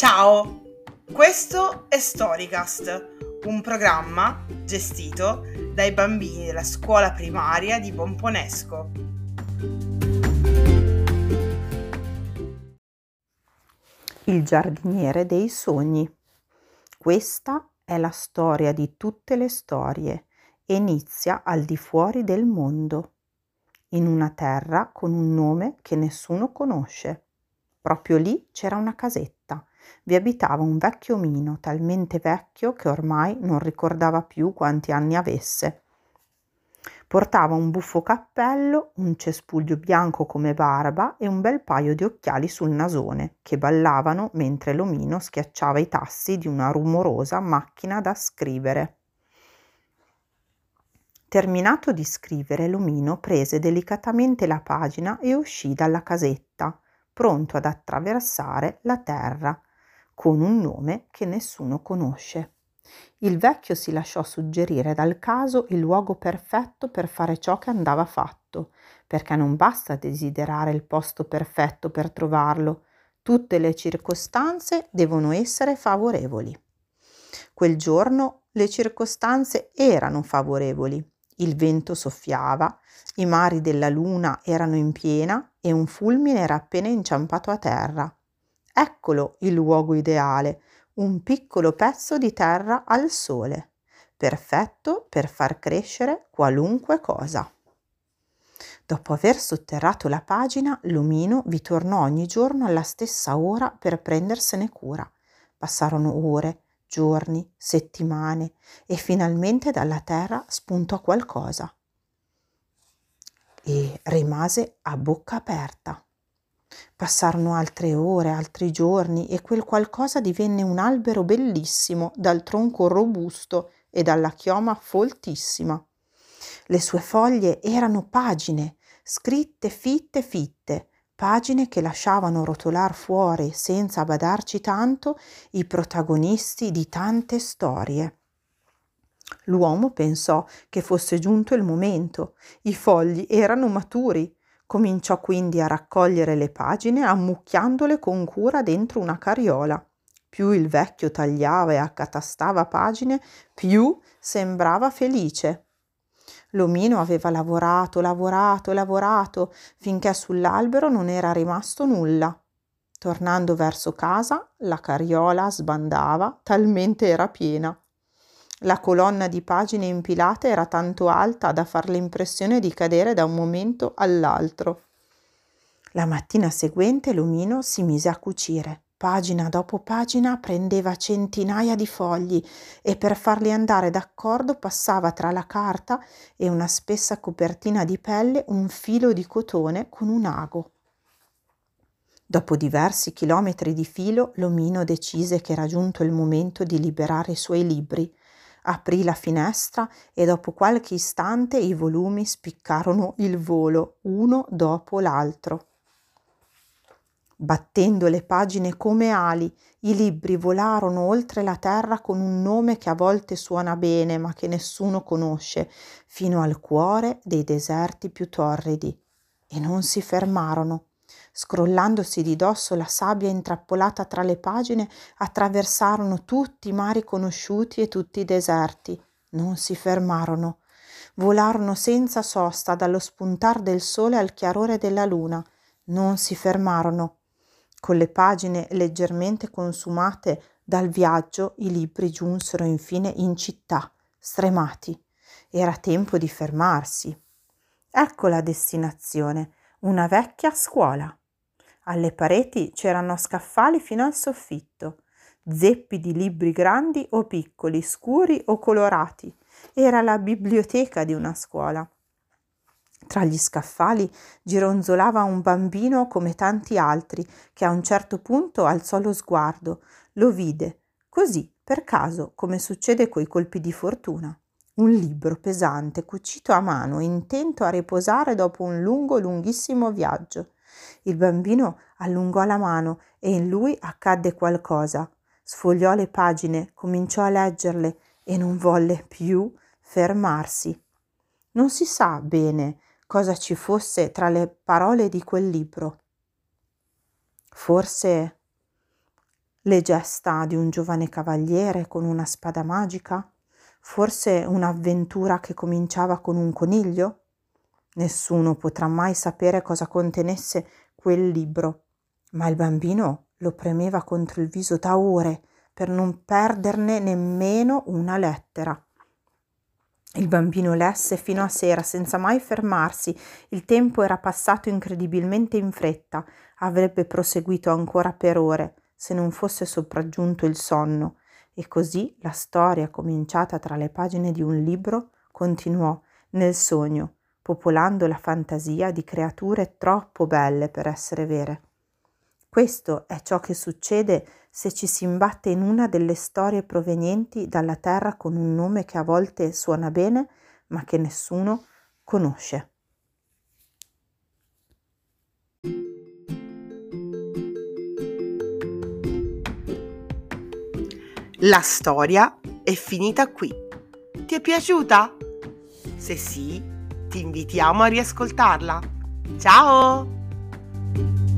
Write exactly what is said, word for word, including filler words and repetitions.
Ciao! Questo è Storycast, un programma gestito dai bambini della scuola primaria di Bomponesco. Il giardiniere dei sogni. Questa è la storia di tutte le storie e inizia al di fuori del mondo, in una terra con un nome che nessuno conosce. Proprio lì c'era una casetta. Vi abitava un vecchio omino, talmente vecchio che ormai non ricordava più quanti anni avesse. Portava un buffo cappello, un cespuglio bianco come barba e un bel paio di occhiali sul nasone, che ballavano mentre l'omino schiacciava i tasti di una rumorosa macchina da scrivere. Terminato di scrivere, l'omino prese delicatamente la pagina e uscì dalla casetta, pronto ad attraversare la terra, con un nome che nessuno conosce. Il vecchio si lasciò suggerire dal caso il luogo perfetto per fare ciò che andava fatto, perché non basta desiderare il posto perfetto per trovarlo, tutte le circostanze devono essere favorevoli. Quel giorno le circostanze erano favorevoli. Il vento soffiava, i mari della luna erano in piena e un fulmine era appena inciampato a terra. Eccolo il luogo ideale, un piccolo pezzo di terra al sole, perfetto per far crescere qualunque cosa. Dopo aver sotterrato la pagina, l'omino vi tornò ogni giorno alla stessa ora per prendersene cura. Passarono ore, giorni, settimane e finalmente dalla terra spuntò qualcosa e rimase a bocca aperta. Passarono altre ore, altri giorni e quel qualcosa divenne un albero bellissimo dal tronco robusto e dalla chioma foltissima. Le sue foglie erano pagine, scritte fitte fitte, pagine che lasciavano rotolar fuori, senza badarci tanto, i protagonisti di tante storie. L'uomo pensò che fosse giunto il momento, i fogli erano maturi, cominciò quindi a raccogliere le pagine ammucchiandole con cura dentro una carriola. Più il vecchio tagliava e accatastava pagine, più sembrava felice. L'omino aveva lavorato, lavorato, lavorato, finché sull'albero non era rimasto nulla. Tornando verso casa, la carriola sbandava, talmente era piena. La colonna di pagine impilate era tanto alta da far l'impressione di cadere da un momento all'altro. La mattina seguente l'omino si mise a cucire. Pagina dopo pagina prendeva centinaia di fogli e per farli andare d'accordo passava tra la carta e una spessa copertina di pelle un filo di cotone con un ago. Dopo diversi chilometri di filo, l'omino decise che era giunto il momento di liberare i suoi libri. Aprì la finestra e dopo qualche istante i volumi spiccarono il volo, uno dopo l'altro. Battendo le pagine come ali, i libri volarono oltre la terra con un nome che a volte suona bene ma che nessuno conosce, fino al cuore dei deserti più torridi. E non si fermarono. Scrollandosi di dosso la sabbia intrappolata tra le pagine, attraversarono tutti i mari conosciuti e tutti i deserti. Non si fermarono. Volarono senza sosta dallo spuntar del sole al chiarore della luna. Non si fermarono. Con le pagine leggermente consumate dal viaggio, i libri giunsero infine in città, stremati. Era tempo di fermarsi. Ecco la destinazione, una vecchia scuola. Alle pareti c'erano scaffali fino al soffitto, zeppi di libri grandi o piccoli, scuri o colorati. Era la biblioteca di una scuola. Tra gli scaffali gironzolava un bambino come tanti altri, che a un certo punto alzò lo sguardo, lo vide, così, per caso, come succede coi colpi di fortuna. Un libro pesante, cucito a mano, intento a riposare dopo un lungo, lunghissimo viaggio. Il bambino allungò la mano e in lui accadde qualcosa. Sfogliò le pagine, cominciò a leggerle e non volle più fermarsi. Non si sa bene cosa ci fosse tra le parole di quel libro. Forse le gesta di un giovane cavaliere con una spada magica? Forse un'avventura che cominciava con un coniglio? Nessuno potrà mai sapere cosa contenesse quel libro, ma il bambino lo premeva contro il viso da ore per non perderne nemmeno una lettera. Il bambino lesse fino a sera senza mai fermarsi, il tempo era passato incredibilmente in fretta, avrebbe proseguito ancora per ore se non fosse sopraggiunto il sonno, e così la storia cominciata tra le pagine di un libro continuò nel sogno, popolando la fantasia di creature troppo belle per essere vere. Questo è ciò che succede se ci si imbatte in una delle storie provenienti dalla terra con un nome che a volte suona bene, ma che nessuno conosce. La storia è finita qui. Ti è piaciuta? Se sì, ti invitiamo a riascoltarla. Ciao!